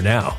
now.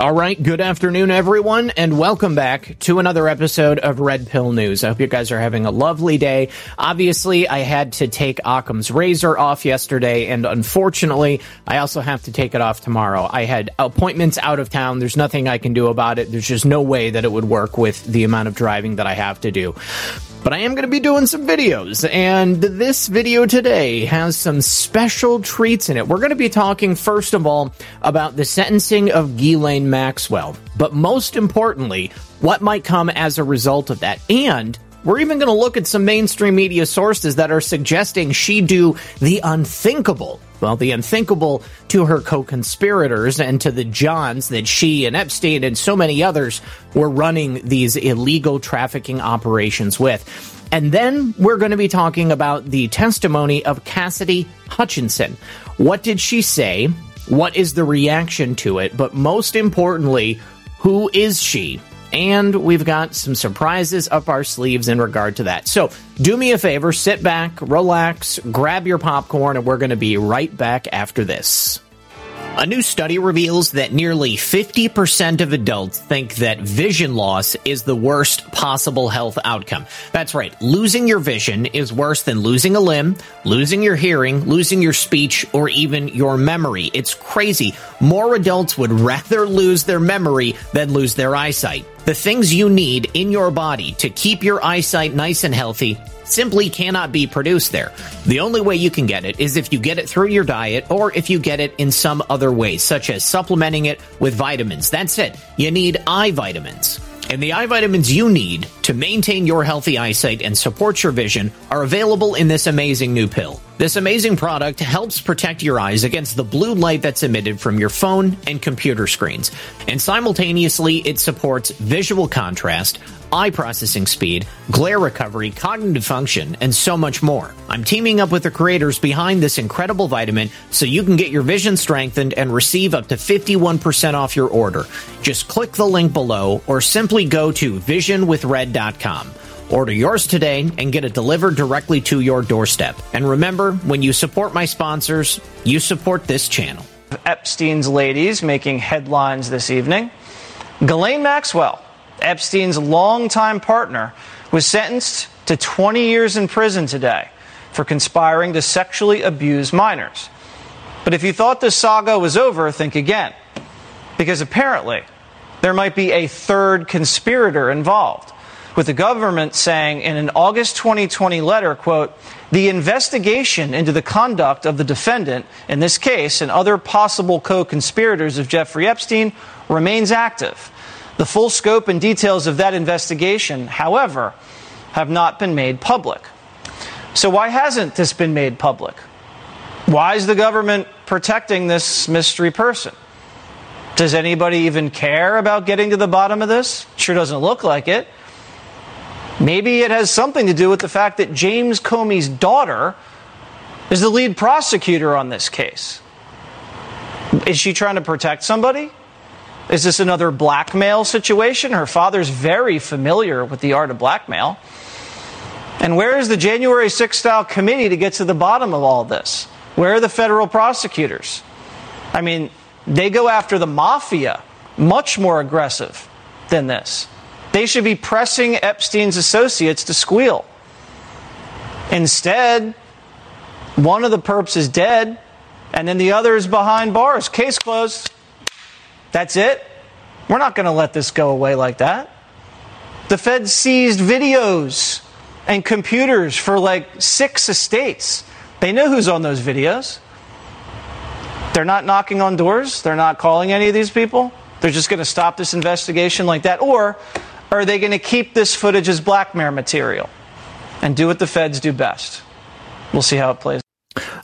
All right, good afternoon, everyone, and welcome back to another episode of Red Pill News. I hope you guys are having a lovely day. Obviously, I had to take Occam's razor off yesterday, and unfortunately, I also have to take it off tomorrow. I had appointments out of town. There's nothing I can do about it. There's just no way that it would work with the amount of driving that I have to do. But I am going to be doing some videos, and this video today has some special treats in it. We're going to be talking, first of all, about the sentencing of Ghislaine Maxwell, but most importantly, what might come as a result of that. And we're even going to look at some mainstream media sources that are suggesting she do the unthinkable. Well, the unthinkable to her co-conspirators and to the Johns that she and Epstein and so many others were running these illegal trafficking operations with. And then we're going to be talking about the testimony of Cassidy Hutchinson. What did she say? What is the reaction to it? But most importantly, who is she? And we've got some surprises up our sleeves in regard to that. So do me a favor, sit back, relax, grab your popcorn, and we're going to be right back after this. A new study reveals that nearly 50% of adults think that vision loss is the worst possible health outcome. That's right. Losing your vision is worse than losing a limb, losing your hearing, losing your speech, or even your memory. It's crazy. More adults would rather lose their memory than lose their eyesight. The things you need in your body to keep your eyesight nice and healthy simply cannot be produced there. The only way you can get it is if you get it through your diet or if you get it in some other way, such as supplementing it with vitamins. That's it. You need eye vitamins. And the eye vitamins you need to maintain your healthy eyesight and support your vision are available in this amazing new pill. This amazing product helps protect your eyes against the blue light that's emitted from your phone and computer screens. And simultaneously, it supports visual contrast, eye processing speed, glare recovery, cognitive function, and so much more. I'm teaming up with the creators behind this incredible vitamin so you can get your vision strengthened and receive up to 51% off your order. Just click the link below or simply go to visionwithred.com. Order yours today and get it delivered directly to your doorstep. And remember, when you support my sponsors, you support this channel. Epstein's ladies making headlines this evening. Ghislaine Maxwell, Epstein's longtime partner, was sentenced to 20 years in prison today for conspiring to sexually abuse minors. But if you thought this saga was over, think again, because apparently there might be a third conspirator involved, with the government saying in an August 2020 letter, quote, the investigation into the conduct of the defendant, in this case, and other possible co-conspirators of Jeffrey Epstein remains active. The full scope and details of that investigation, however, have not been made public. So why hasn't this been made public? Why is the government protecting this mystery person? Does anybody even care about getting to the bottom of this? Sure doesn't look like it. Maybe it has something to do with the fact that James Comey's daughter is the lead prosecutor on this case. Is she trying to protect somebody? Is this another blackmail situation? Her father's very familiar with the art of blackmail. And where is the January 6th style committee to get to the bottom of all this? Where are the federal prosecutors? I mean, they go after the mafia much more aggressive than this. They should be pressing Epstein's associates to squeal. Instead, one of the perps is dead, and then the other is behind bars. Case closed. That's it. We're not going to let this go away like that. The Fed seized videos and computers for like 6 estates. They know who's on those videos. They're not knocking on doors. They're not calling any of these people. They're just going to stop this investigation like that? Or are they going to keep this footage as blackmail material and do what the feds do best? We'll see how it plays.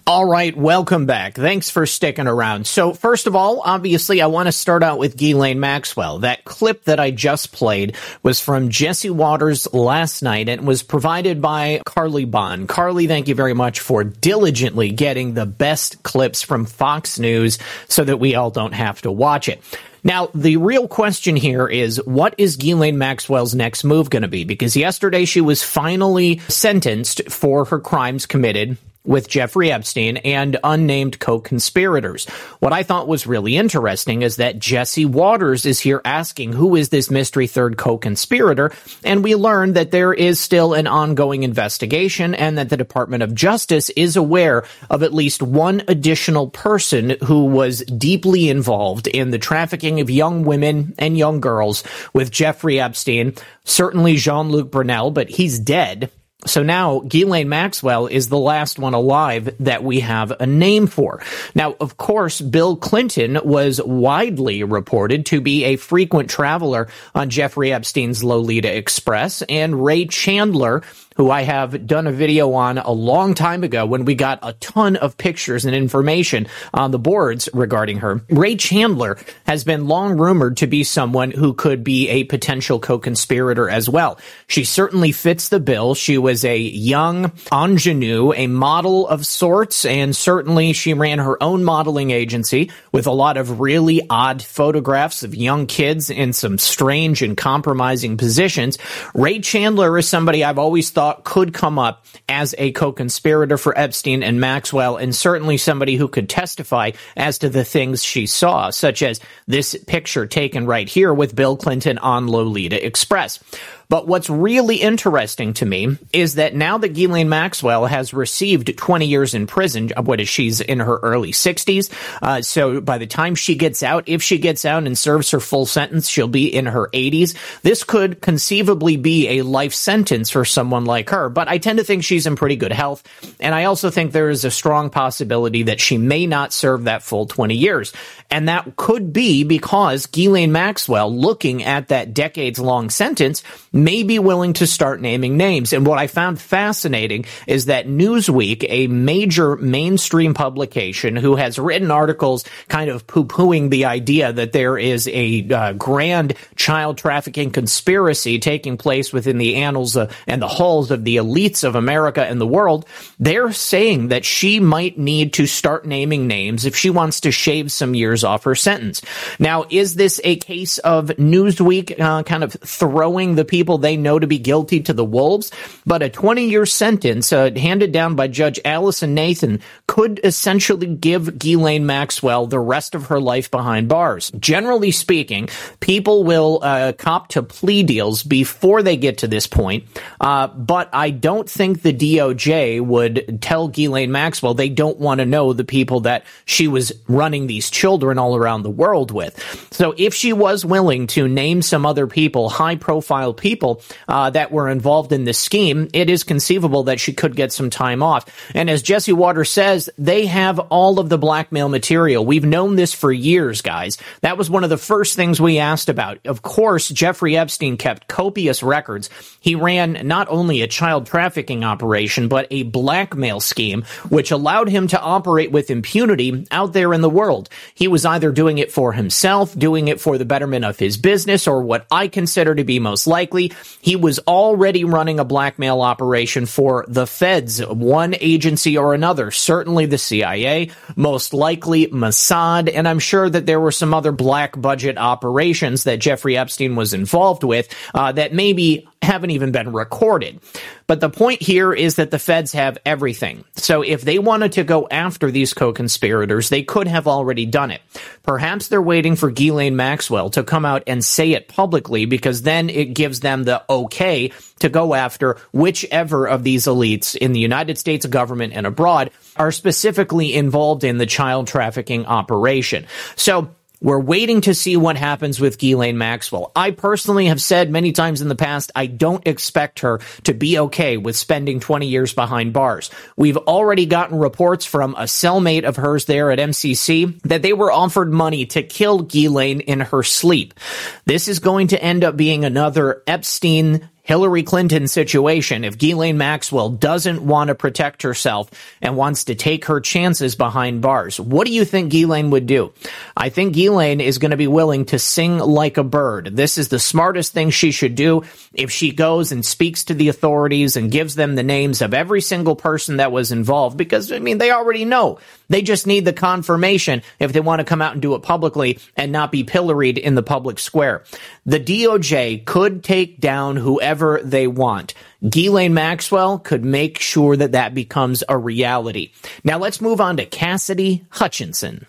All right. Welcome back. Thanks for sticking around. So first of all, obviously, I want to start out with Ghislaine Maxwell. That clip that I just played was from Jesse Waters last night and was provided by Carly Bond. Carly, thank you very much for diligently getting the best clips from Fox News so that we all don't have to watch it. Now, the real question here is, what is Ghislaine Maxwell's next move going to be? Because yesterday she was finally sentenced for her crimes committed with Jeffrey Epstein and unnamed co-conspirators. What I thought was really interesting is that Jesse Waters is here asking, who is this mystery third co-conspirator? And we learned that there is still an ongoing investigation and that the Department of Justice is aware of at least one additional person who was deeply involved in the trafficking of young women and young girls with Jeffrey Epstein, certainly Jean-Luc Brunel, but he's dead. So now Ghislaine Maxwell is the last one alive that we have a name for. Now, of course, Bill Clinton was widely reported to be a frequent traveler on Jeffrey Epstein's Lolita Express, and Ray Chandler, who I have done a video on a long time ago when we got a ton of pictures and information on the boards regarding her. Ray Chandler has been long rumored to be someone who could be a potential co-conspirator as well. She certainly fits the bill. She was a young ingenue, a model of sorts, and certainly she ran her own modeling agency with a lot of really odd photographs of young kids in some strange and compromising positions. Ray Chandler is somebody I've always thought could come up as a co-conspirator for Epstein and Maxwell, and certainly somebody who could testify as to the things she saw, such as this picture taken right here with Bill Clinton on Lolita Express. But what's really interesting to me is that now that Ghislaine Maxwell has received 20 years in prison, she's in her early 60s, so by the time she gets out, if she gets out and serves her full sentence, she'll be in her 80s. This could conceivably be a life sentence for someone like her, but I tend to think she's in pretty good health, and I also think there is a strong possibility that she may not serve that full 20 years, and that could be because Ghislaine Maxwell, looking at that decades-long sentence, may be willing to start naming names. And what I found fascinating is that Newsweek, a major mainstream publication who has written articles kind of poo-pooing the idea that there is a grand child trafficking conspiracy taking place within the annals and the halls of the elites of America and the world, they're saying that she might need to start naming names if she wants to shave some years off her sentence. Now, is this a case of Newsweek kind of throwing the people they know to be guilty to the wolves? But a 20-year sentence handed down by Judge Allison Nathan could essentially give Ghislaine Maxwell the rest of her life behind bars. Generally speaking, people will cop to plea deals before they get to this point, but I don't think the DOJ would tell Ghislaine Maxwell they don't want to know the people that she was running these children all around the world with. So if she was willing to name some other people, high-profile people that were involved in this scheme, it is conceivable that she could get some time off. And as Jesse Waters says, they have all of the blackmail material. We've known this for years, guys. That was one of the first things we asked about. Of course, Jeffrey Epstein kept copious records. He ran not only a child trafficking operation, but a blackmail scheme, which allowed him to operate with impunity out there in the world. He was either doing it for himself, doing it for the betterment of his business, or what I consider to be most likely, he was already running a blackmail operation for the feds, one agency or another, certainly the CIA, most likely Mossad, and I'm sure that there were some other black budget operations that Jeffrey Epstein was involved with that maybe haven't even been recorded. But the point here is that the feds have everything. So if they wanted to go after these co-conspirators, they could have already done it. Perhaps they're waiting for Ghislaine Maxwell to come out and say it publicly, because then it gives them the okay to go after whichever of these elites in the United States government and abroad are specifically involved in the child trafficking operation. So We're waiting to see what happens with Ghislaine Maxwell. I personally have said many times in the past, I don't expect her to be okay with spending 20 years behind bars. We've already gotten reports from a cellmate of hers there at MCC that they were offered money to kill Ghislaine in her sleep. This is going to end up being another Epstein Hillary Clinton situation if Ghislaine Maxwell doesn't want to protect herself and wants to take her chances behind bars. What do you think Ghislaine would do? I think Ghislaine is going to be willing to sing like a bird. This is the smartest thing she should do. If she goes and speaks to the authorities and gives them the names of every single person that was involved, because, I mean, they already know. They just need the confirmation if they want to come out and do it publicly and not be pilloried in the public square. The DOJ could take down whoever they want. Ghislaine Maxwell could make sure that that becomes a reality. Now let's move on to Cassidy Hutchinson.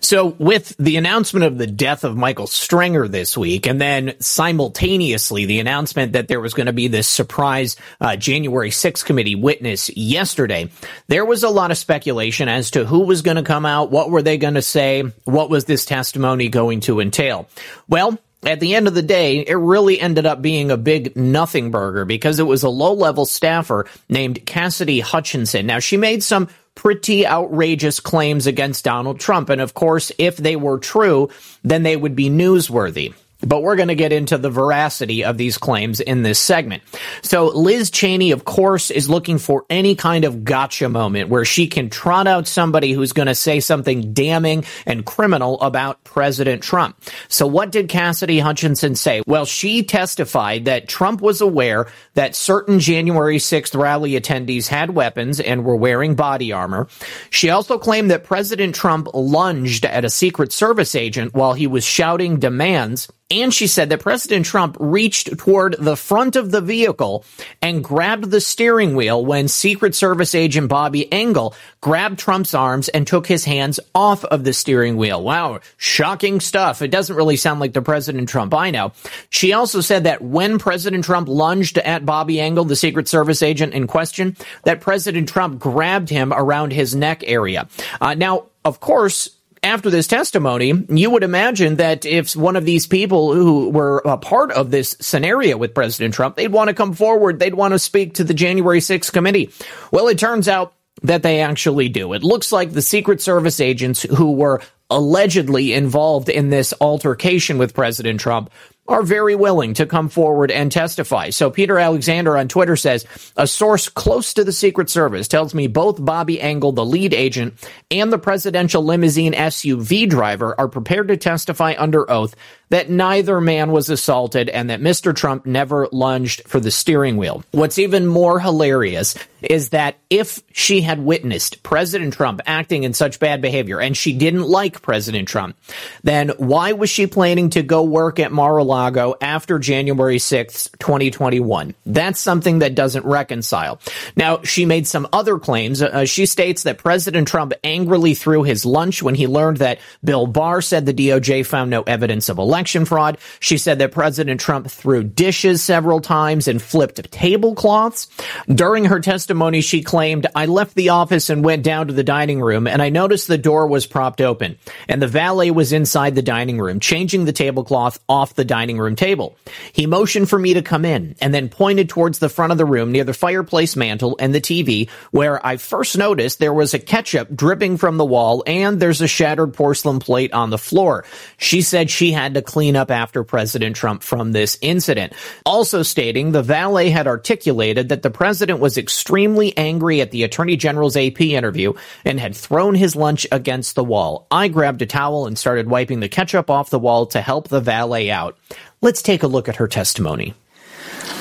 So with the announcement of the death of Michael Stringer this week, and then simultaneously the announcement that there was going to be this surprise January 6th committee witness yesterday, there was a lot of speculation as to who was going to come out, what were they going to say, what was this testimony going to entail. Well, at the end of the day, it really ended up being a big nothing burger because it was a low-level staffer named Cassidy Hutchinson. Now, she made some pretty outrageous claims against Donald Trump, and of course, if they were true, then they would be newsworthy. But we're going to get into the veracity of these claims in this segment. So Liz Cheney, of course, is looking for any kind of gotcha moment where she can trot out somebody who's going to say something damning and criminal about President Trump. So what did Cassidy Hutchinson say? Well, she testified that Trump was aware that certain January 6th rally attendees had weapons and were wearing body armor. She also claimed that President Trump lunged at a Secret Service agent while he was shouting demands. And she said that President Trump reached toward the front of the vehicle and grabbed the steering wheel when Secret Service agent Bobby Engel grabbed Trump's arms and took his hands off of the steering wheel. Wow, shocking stuff. It doesn't really sound like the President Trump I know. She also said that when President Trump lunged at Bobby Engel, the Secret Service agent in question, that President Trump grabbed him around his neck area. Now, of course, after this testimony, you would imagine that if one of these people who were a part of this scenario with President Trump, they'd want to come forward. They'd want to speak to the January 6th committee. Well, it turns out that they actually do. It looks like the Secret Service agents who were allegedly involved in this altercation with President Trump are very willing to come forward and testify. So Peter Alexander on Twitter says, a source close to the Secret Service tells me both Bobby Engel, the lead agent, and the presidential limousine SUV driver are prepared to testify under oath that neither man was assaulted and that Mr. Trump never lunged for the steering wheel. What's even more hilarious is that if she had witnessed President Trump acting in such bad behavior and she didn't like President Trump, then why was she planning to go work at Mar-a-Lago after January 6th, 2021? That's something that doesn't reconcile. Now, she made some other claims. She states that President Trump angrily threw his lunch when he learned that Bill Barr said the DOJ found no evidence of election fraud. She said that President Trump threw dishes several times and flipped tablecloths. During her testimony, she claimed, I left the office and went down to the dining room, and I noticed the door was propped open, and the valet was inside the dining room, changing the tablecloth off the dining room table. He motioned for me to come in, and then pointed towards the front of the room near the fireplace mantel and the TV, where I first noticed there was a ketchup dripping from the wall, and there's a shattered porcelain plate on the floor. She said she had to clean up after President Trump from this incident. Also stating, the valet had articulated that the president was extremely angry at the Attorney General's AP interview and had thrown his lunch against the wall. I grabbed a towel and started wiping the ketchup off the wall to help the valet out. Let's take a look at her testimony.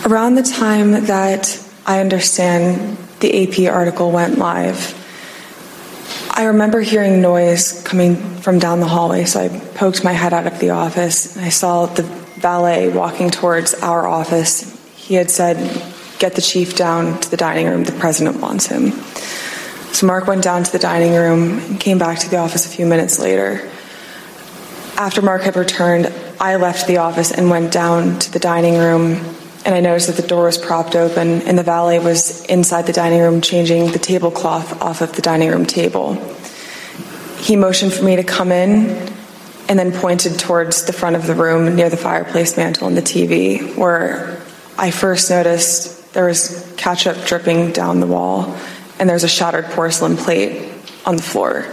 Around the time that I understand the AP article went live, I remember hearing noise coming from down the hallway, so I poked my head out of the office, and I saw the valet walking towards our office. He had said, get the chief down to the dining room. The president wants him. So Mark went down to the dining room and came back to the office a few minutes later. After Mark had returned, I left the office and went down to the dining room, and I noticed that the door was propped open and the valet was inside the dining room changing the tablecloth off of the dining room table. He motioned for me to come in, and then pointed towards the front of the room near the fireplace mantel and the TV, where I first noticed there was ketchup dripping down the wall, and there's a shattered porcelain plate on the floor.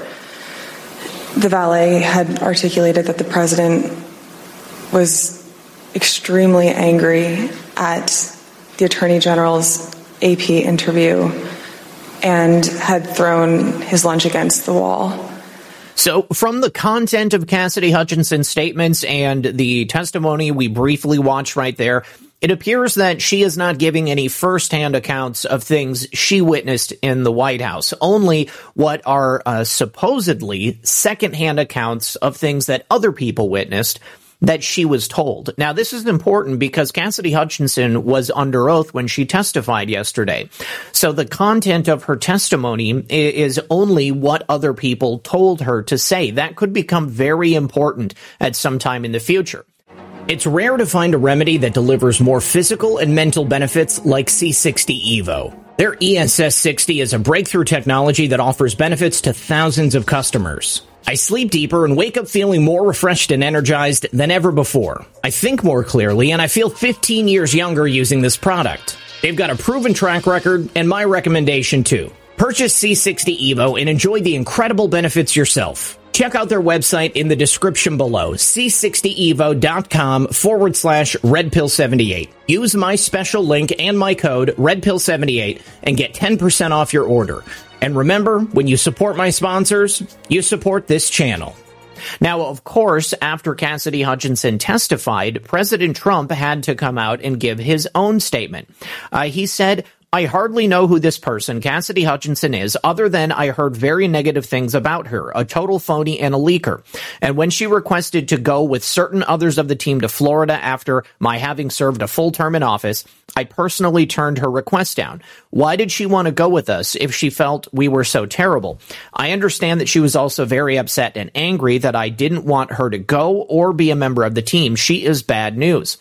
The valet had articulated that the president was extremely angry at the Attorney General's AP interview and had thrown his lunch against the wall. So from the content of Cassidy Hutchinson's statements and the testimony we briefly watched right there, it appears that she is not giving any firsthand accounts of things she witnessed in the White House, only what are supposedly secondhand accounts of things that other people witnessed that she was told. Now, this is important because Cassidy Hutchinson was under oath when she testified yesterday. So the content of her testimony is only what other people told her to say. That could become very important at some time in the future. It's rare to find a remedy that delivers more physical and mental benefits like C60 Evo. Their ESS60 is a breakthrough technology that offers benefits to thousands of customers. I sleep deeper and wake up feeling more refreshed and energized than ever before. I think more clearly, and I feel 15 years younger using this product. They've got a proven track record, and my recommendation too. Purchase C60 Evo and enjoy the incredible benefits yourself. Check out their website in the description below, c60evo.com/redpill78. Use my special link and my code, redpill78, and get 10% off your order. And remember, when you support my sponsors, you support this channel. Now, of course, after Cassidy Hutchinson testified, President Trump had to come out and give his own statement. He said, I hardly know who this person, Cassidy Hutchinson, is, other than I heard very negative things about her, a total phony and a leaker. And when she requested to go with certain others of the team to Florida after my having served a full term in office, I personally turned her request down. Why did she want to go with us if she felt we were so terrible? I understand that she was also very upset and angry that I didn't want her to go or be a member of the team. She is bad news.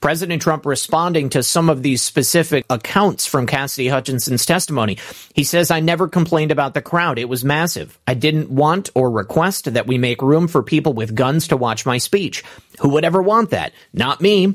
President Trump responding to some of these specific accounts from Cassidy Hutchinson's testimony. He says, I never complained about the crowd. It was massive. I didn't want or request that we make room for people with guns to watch my speech. Who would ever want that? Not me.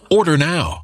Order now.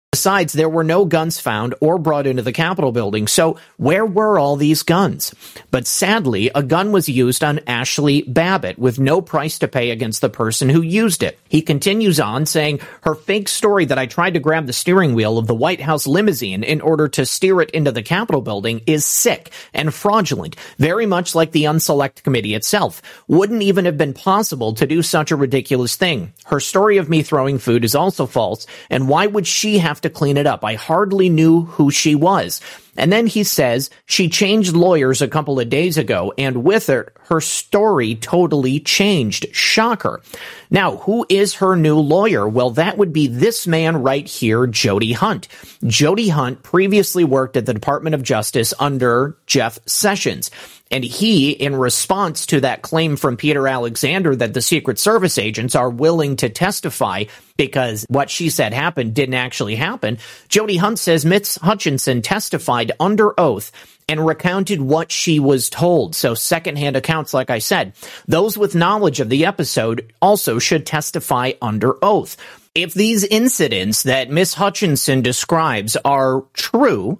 Besides, there were no guns found or brought into the Capitol building, so where were all these guns? But sadly, a gun was used on Ashley Babbitt with no price to pay against the person who used it. He continues on saying, her fake story that I tried to grab the steering wheel of the White House limousine in order to steer it into the Capitol building is sick and fraudulent, very much like the Unselect Committee itself. Wouldn't even have been possible to do such a ridiculous thing. Her story of me throwing food is also false, and why would she have to clean it up? I hardly knew who she was. And then he says, she changed lawyers a couple of days ago, and with it, her story totally changed. Shocker. Now, who is her new lawyer? Well, that would be this man right here, Jody Hunt. Jody Hunt previously worked at the Department of Justice under Jeff Sessions. And he, in response to that claim from Peter Alexander that the Secret Service agents are willing to testify because what she said happened didn't actually happen, Jody Hunt says Miss Hutchinson testified under oath and recounted what she was told. So secondhand accounts, like I said, those with knowledge of the episode also should testify under oath. If these incidents that Miss Hutchinson describes are true,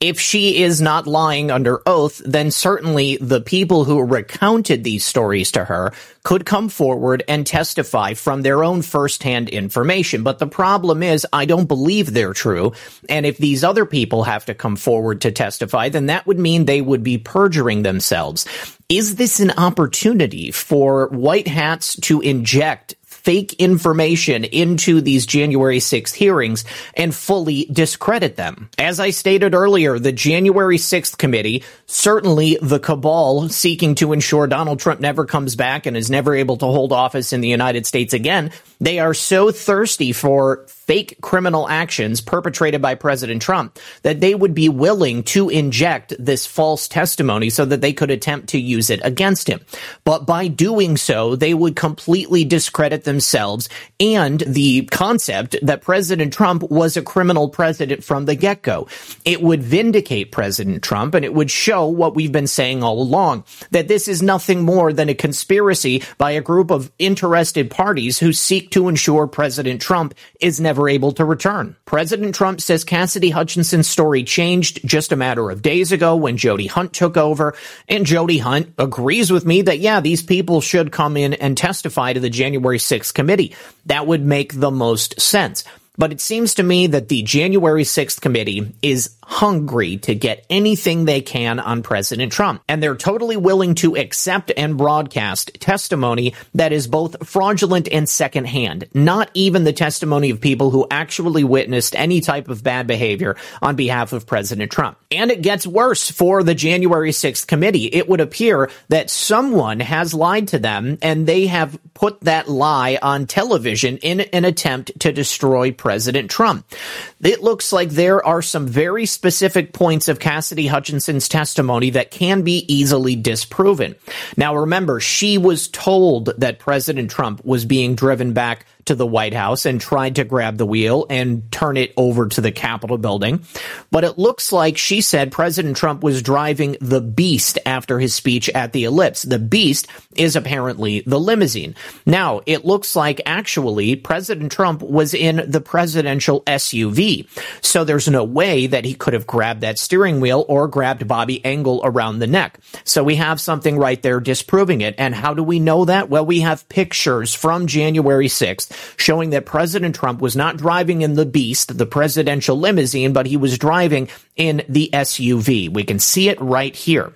if she is not lying under oath, then certainly the people who recounted these stories to her could come forward and testify from their own firsthand information. But the problem is, I don't believe they're true. And if these other people have to come forward to testify, then that would mean they would be perjuring themselves. Is this an opportunity for white hats to inject fake information into these January 6th hearings and fully discredit them? As I stated earlier, the January 6th committee, certainly the cabal seeking to ensure Donald Trump never comes back and is never able to hold office in the United States again, they are so thirsty for fake criminal actions perpetrated by President Trump that they would be willing to inject this false testimony so that they could attempt to use it against him. But by doing so, they would completely discredit themselves and the concept that President Trump was a criminal president from the get-go. It would vindicate President Trump, and it would show what we've been saying all along, that this is nothing more than a conspiracy by a group of interested parties who seek to ensure President Trump is never able to return. President Trump says Cassidy Hutchinson's story changed just a matter of days ago when Jody Hunt took over, and Jody Hunt agrees with me that, yeah, these people should come in and testify to the January 6th committee. That would make the most sense. But it seems to me that the January 6th committee is hungry to get anything they can on President Trump, and they're totally willing to accept and broadcast testimony that is both fraudulent and secondhand, not even the testimony of people who actually witnessed any type of bad behavior on behalf of President Trump. And it gets worse for the January 6th committee. It would appear that someone has lied to them, and they have put that lie on television in an attempt to destroy President Trump. It looks like there are some very specific points of Cassidy Hutchinson's testimony that can be easily disproven. Now, remember, she was told that President Trump was being driven back to the White House and tried to grab the wheel and turn it over to the Capitol building. But it looks like she said President Trump was driving the Beast after his speech at the Ellipse. The Beast is apparently the limousine. Now, it looks like actually President Trump was in the presidential SUV. So there's no way that he could have grabbed that steering wheel or grabbed Bobby Engel around the neck. So we have something right there disproving it. And how do we know that? Well, we have pictures from January 6th showing that President Trump was not driving in the Beast, the presidential limousine, but he was driving in the SUV. We can see it right here.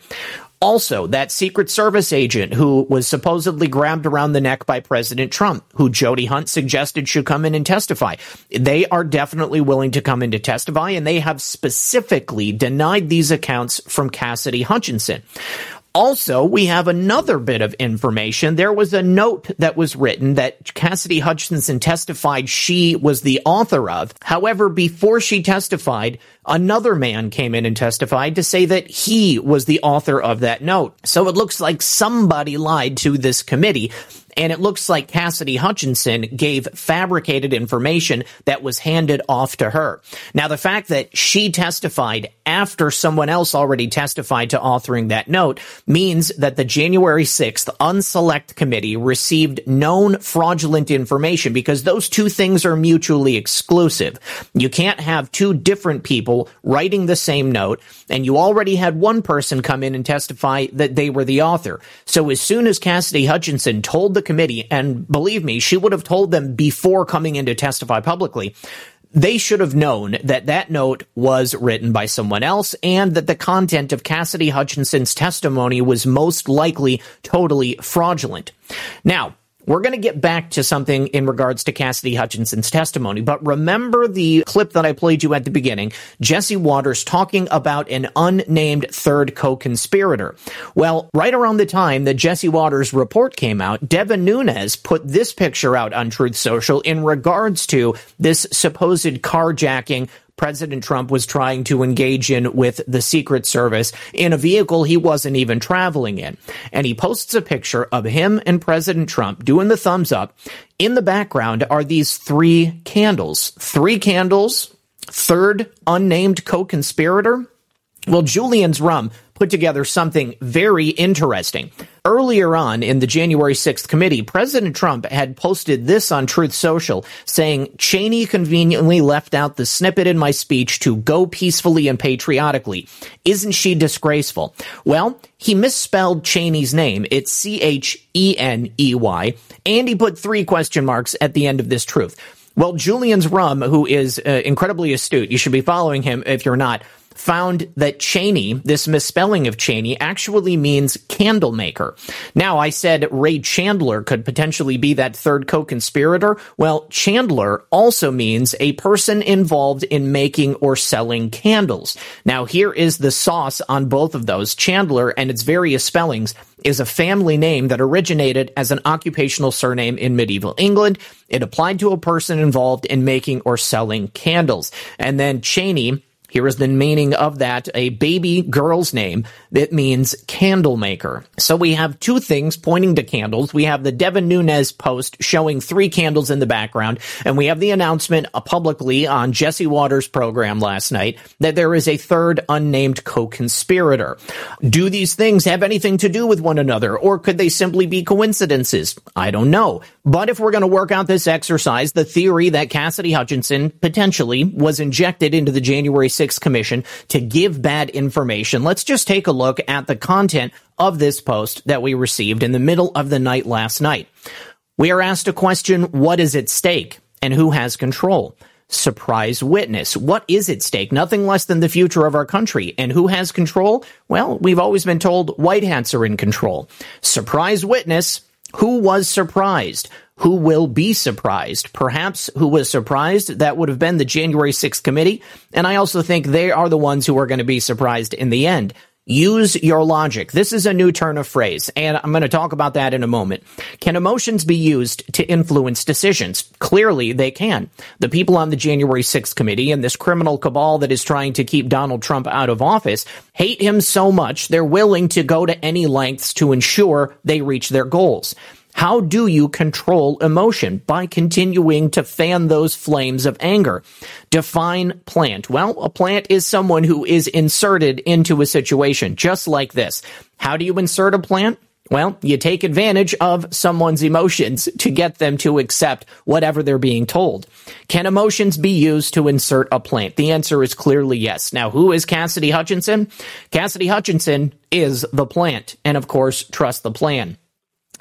Also, that Secret Service agent who was supposedly grabbed around the neck by President Trump, who Jody Hunt suggested should come in and testify. They are definitely willing to come in to testify, and they have specifically denied these accounts from Cassidy Hutchinson. Also, we have another bit of information. There was a note that was written that Cassidy Hutchinson testified she was the author of. However, before she testified, another man came in and testified to say that he was the author of that note. So it looks like somebody lied to this committee. And it looks like Cassidy Hutchinson gave fabricated information that was handed off to her. Now, the fact that she testified after someone else already testified to authoring that note means that the January 6th Unselect Committee received known fraudulent information, because those two things are mutually exclusive. You can't have two different people writing the same note, and you already had one person come in and testify that they were the author. So as soon as Cassidy Hutchinson told the committee, and believe me, she would have told them before coming in to testify publicly, they should have known that that note was written by someone else and that the content of Cassidy Hutchinson's testimony was most likely totally fraudulent. Now, we're going to get back to something in regards to Cassidy Hutchinson's testimony, but remember the clip that I played you at the beginning, Jesse Waters talking about an unnamed third co-conspirator. Well, right around the time that Jesse Waters' report came out, Devin Nunes put this picture out on Truth Social in regards to this supposed carjacking President Trump was trying to engage in with the Secret Service in a vehicle he wasn't even traveling in. And he posts a picture of him and President Trump doing the thumbs up. In the background are these three candles, third unnamed co-conspirator. Well, Julian's Rum put together something very interesting. Earlier on in the January 6th committee, President Trump had posted this on Truth Social saying, "Cheney conveniently left out the snippet in my speech to go peacefully and patriotically. Isn't she disgraceful?" Well, he misspelled Cheney's name. It's Cheney, and he put three question marks at the end of this truth. Well, Julian's Rum, who is incredibly astute, you should be following him if you're not, found that Cheney, this misspelling of Cheney, actually means candle maker. Now, I said Ray Chandler could potentially be that third co-conspirator. Well, Chandler also means a person involved in making or selling candles. Now, here is the sauce on both of those. Chandler and its various spellings is a family name that originated as an occupational surname in medieval England. It applied to a person involved in making or selling candles. And then Cheney, here is the meaning of that, a baby girl's name that means candle maker. So we have two things pointing to candles. We have the Devin Nunes post showing three candles in the background, and we have the announcement publicly on Jesse Waters' program last night that there is a third unnamed co-conspirator. Do these things have anything to do with one another, or could they simply be coincidences? I don't know. But if we're going to work out this exercise, the theory that Cassidy Hutchinson potentially was injected into the January 6th Commission to give bad information, let's just take a look at the content of this post that we received in the middle of the night last night. We are asked a question, what is at stake and who has control? Surprise witness. What is at stake? Nothing less than the future of our country. And who has control? Well, we've always been told white hats are in control. Surprise witness. Who was surprised? Who will be surprised? Perhaps who was surprised? That would have been the January 6th committee. And I also think they are the ones who are going to be surprised in the end. Use your logic. This is a new turn of phrase, and I'm going to talk about that in a moment. Can emotions be used to influence decisions? Clearly, they can. The people on the January 6th committee and this criminal cabal that is trying to keep Donald Trump out of office hate him so much, they're willing to go to any lengths to ensure they reach their goals. How do you control emotion? By continuing to fan those flames of anger. Define plant. Well, a plant is someone who is inserted into a situation, just like this. How do you insert a plant? Well, you take advantage of someone's emotions to get them to accept whatever they're being told. Can emotions be used to insert a plant? The answer is clearly yes. Now, who is Cassidy Hutchinson? Cassidy Hutchinson is the plant, and of course, trust the plan.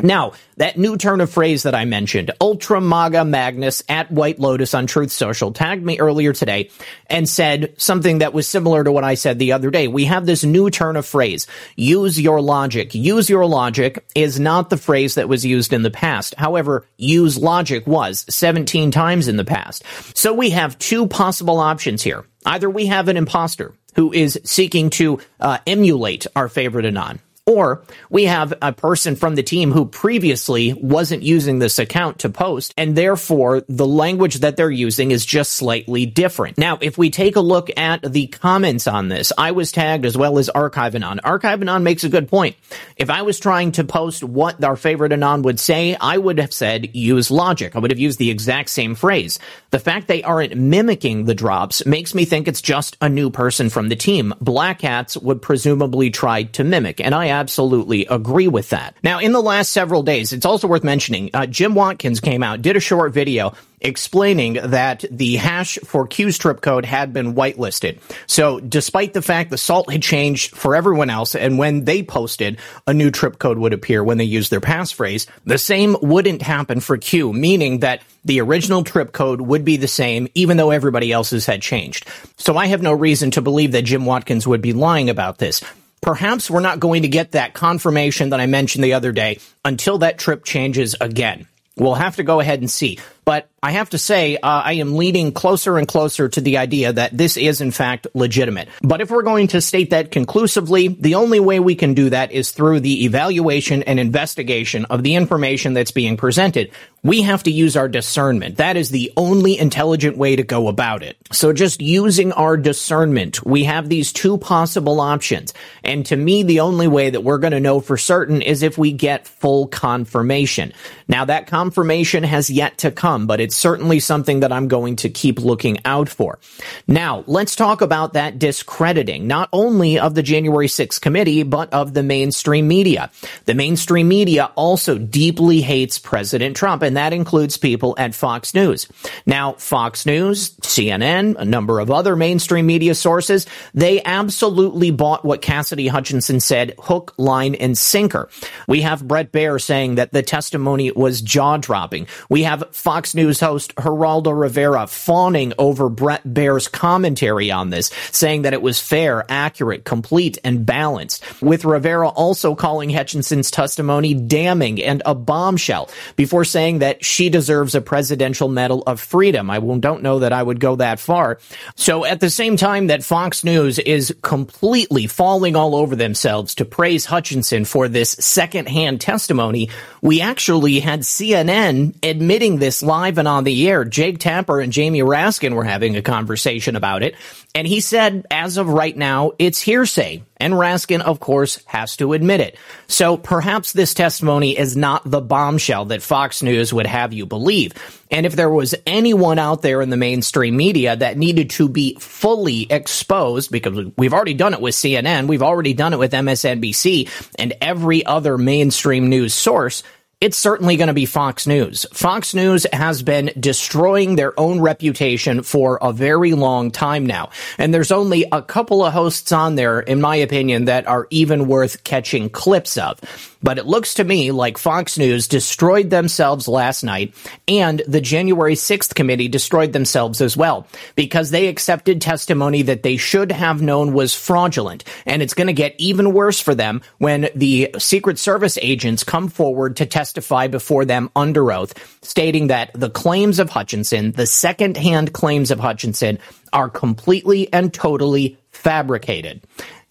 Now, that new turn of phrase that I mentioned, Ultra MAGA Magnus at White Lotus on Truth Social tagged me earlier today and said something that was similar to what I said the other day. We have this new turn of phrase, use your logic. Use your logic is not the phrase that was used in the past. However, use logic was 17 times in the past. So we have two possible options here. Either we have an imposter who is seeking to emulate our favorite Anon, or we have a person from the team who previously wasn't using this account to post, and therefore the language that they're using is just slightly different. Now, if we take a look at the comments on this, I was tagged as well as Archive Anon. Archive Anon makes a good point. If I was trying to post what our favorite Anon would say, I would have said, use logic. I would have used the exact same phrase. The fact they aren't mimicking the drops makes me think it's just a new person from the team. Black Hats would presumably try to mimic, and I absolutely agree with that. Now, in the last several days, it's also worth mentioning, Jim Watkins came out, did a short video explaining that the hash for Q's trip code had been whitelisted. So despite the fact the salt had changed for everyone else, and when they posted, a new trip code would appear when they used their passphrase, the same wouldn't happen for Q, meaning that the original trip code would be the same, even though everybody else's had changed. So I have no reason to believe that Jim Watkins would be lying about this. Perhaps we're not going to get that confirmation that I mentioned the other day until that trip changes again. We'll have to go ahead and see. But I have to say, I am leaning closer and closer to the idea that this is, in fact, legitimate. But if we're going to state that conclusively, the only way we can do that is through the evaluation and investigation of the information that's being presented. We have to use our discernment. That is the only intelligent way to go about it. So just using our discernment, we have these two possible options. And to me, the only way that we're going to know for certain is if we get full confirmation. Now, that confirmation has yet to come, but it's certainly something that I'm going to keep looking out for. Now, let's talk about that discrediting, not only of the January 6th committee, but of the mainstream media. The mainstream media also deeply hates President Trump, and that includes people at Fox News. Now, Fox News, CNN, a number of other mainstream media sources, they absolutely bought what Cassidy Hutchinson said, hook, line, and sinker. We have Brett Baier saying that the testimony was jaw-dropping. We have Fox News host Geraldo Rivera fawning over Brett Baier's commentary on this, saying that it was fair, accurate, complete, and balanced, with Rivera also calling Hutchinson's testimony damning and a bombshell, before saying that she deserves a Presidential Medal of Freedom. I don't know that I would go that far. So at the same time that Fox News is completely falling all over themselves to praise Hutchinson for this secondhand testimony, we actually had CNN admitting this live and on the air. Jake Tapper and Jamie Raskin were having a conversation about it, and he said, as of right now, it's hearsay. And Raskin, of course, has to admit it. So perhaps this testimony is not the bombshell that Fox News would have you believe. And if there was anyone out there in the mainstream media that needed to be fully exposed, because we've already done it with CNN, we've already done it with MSNBC, and every other mainstream news source, it's certainly going to be Fox News. Fox News has been destroying their own reputation for a very long time now. And there's only a couple of hosts on there, in my opinion, that are even worth catching clips of. But it looks to me like Fox News destroyed themselves last night, and the January 6th committee destroyed themselves as well, because they accepted testimony that they should have known was fraudulent. And it's going to get even worse for them when the Secret Service agents come forward to testify before them under oath, stating that the claims of Hutchinson, the secondhand claims of Hutchinson, are completely and totally fabricated.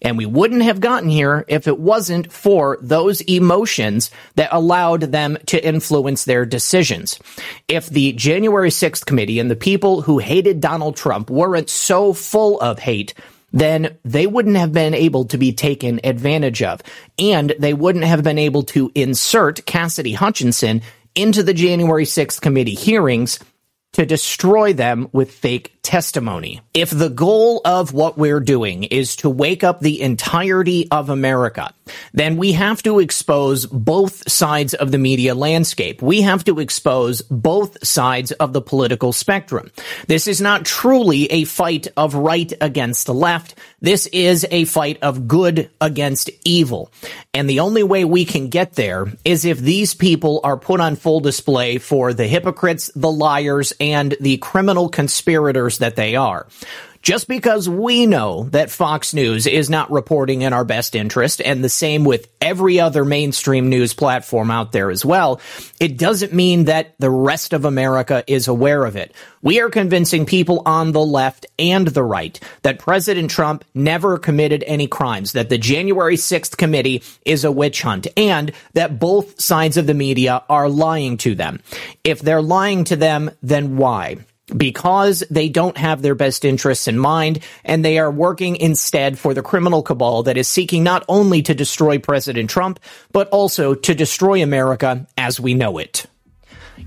And we wouldn't have gotten here if it wasn't for those emotions that allowed them to influence their decisions. If the January 6th committee and the people who hated Donald Trump weren't so full of hate, then they wouldn't have been able to be taken advantage of. And they wouldn't have been able to insert Cassidy Hutchinson into the January 6th committee hearings to destroy them with fake testimony. If the goal of what we're doing is to wake up the entirety of America, then we have to expose both sides of the media landscape. We have to expose both sides of the political spectrum. This is not truly a fight of right against left. This is a fight of good against evil. And the only way we can get there is if these people are put on full display for the hypocrites, the liars, and the criminal conspirators that they are. Just because we know that Fox News is not reporting in our best interest, and the same with every other mainstream news platform out there as well, it doesn't mean that the rest of America is aware of it. We are convincing people on the left and the right that President Trump never committed any crimes, that the January 6th committee is a witch hunt, and that both sides of the media are lying to them. If they're lying to them, then why? Because they don't have their best interests in mind, and they are working instead for the criminal cabal that is seeking not only to destroy President Trump, but also to destroy America as we know it.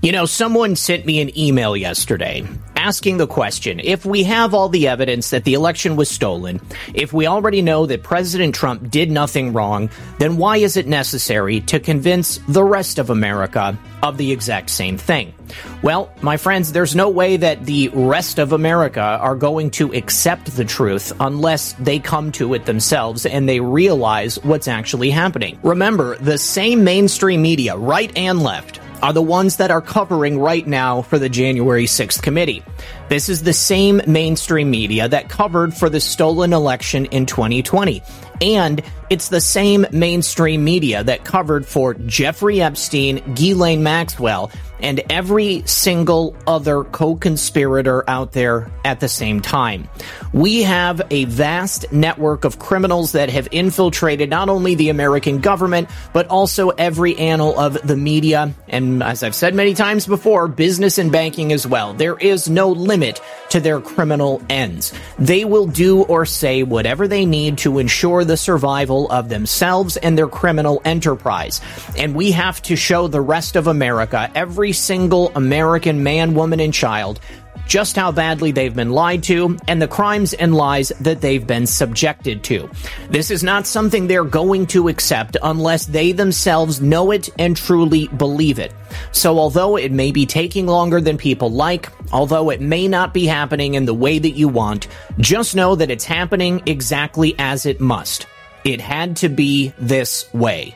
You know, someone sent me an email yesterday asking the question, if we have all the evidence that the election was stolen, if we already know that President Trump did nothing wrong, then why is it necessary to convince the rest of America of the exact same thing? Well, my friends, there's no way that the rest of America are going to accept the truth unless they come to it themselves and they realize what's actually happening. Remember, the same mainstream media, right and left, are the ones that are covering right now for the January 6th committee. This is the same mainstream media that covered for the stolen election in 2020. And it's the same mainstream media that covered for Jeffrey Epstein, Ghislaine Maxwell, and every single other co-conspirator out there at the same time. We have a vast network of criminals that have infiltrated not only the American government, but also every angle of the media. And as I've said many times before, business and banking as well. There is no limit to their criminal ends. They will do or say whatever they need to ensure the survival of themselves and their criminal enterprise. And we have to show the rest of America, every single American man, woman, and child, just how badly they've been lied to and the crimes and lies that they've been subjected to. This is not something they're going to accept unless they themselves know it and truly believe it. So although it may be taking longer than people like, although it may not be happening in the way that you want, just know that it's happening exactly as it must. It had to be this way.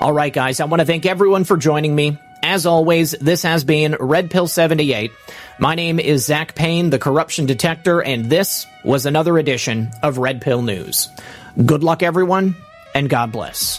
All right, guys, I want to thank everyone for joining me. As always, this has been Red Pill 78. My name is Zach Payne, the Corruption Detector, and this was another edition of Red Pill News. Good luck, everyone, and God bless.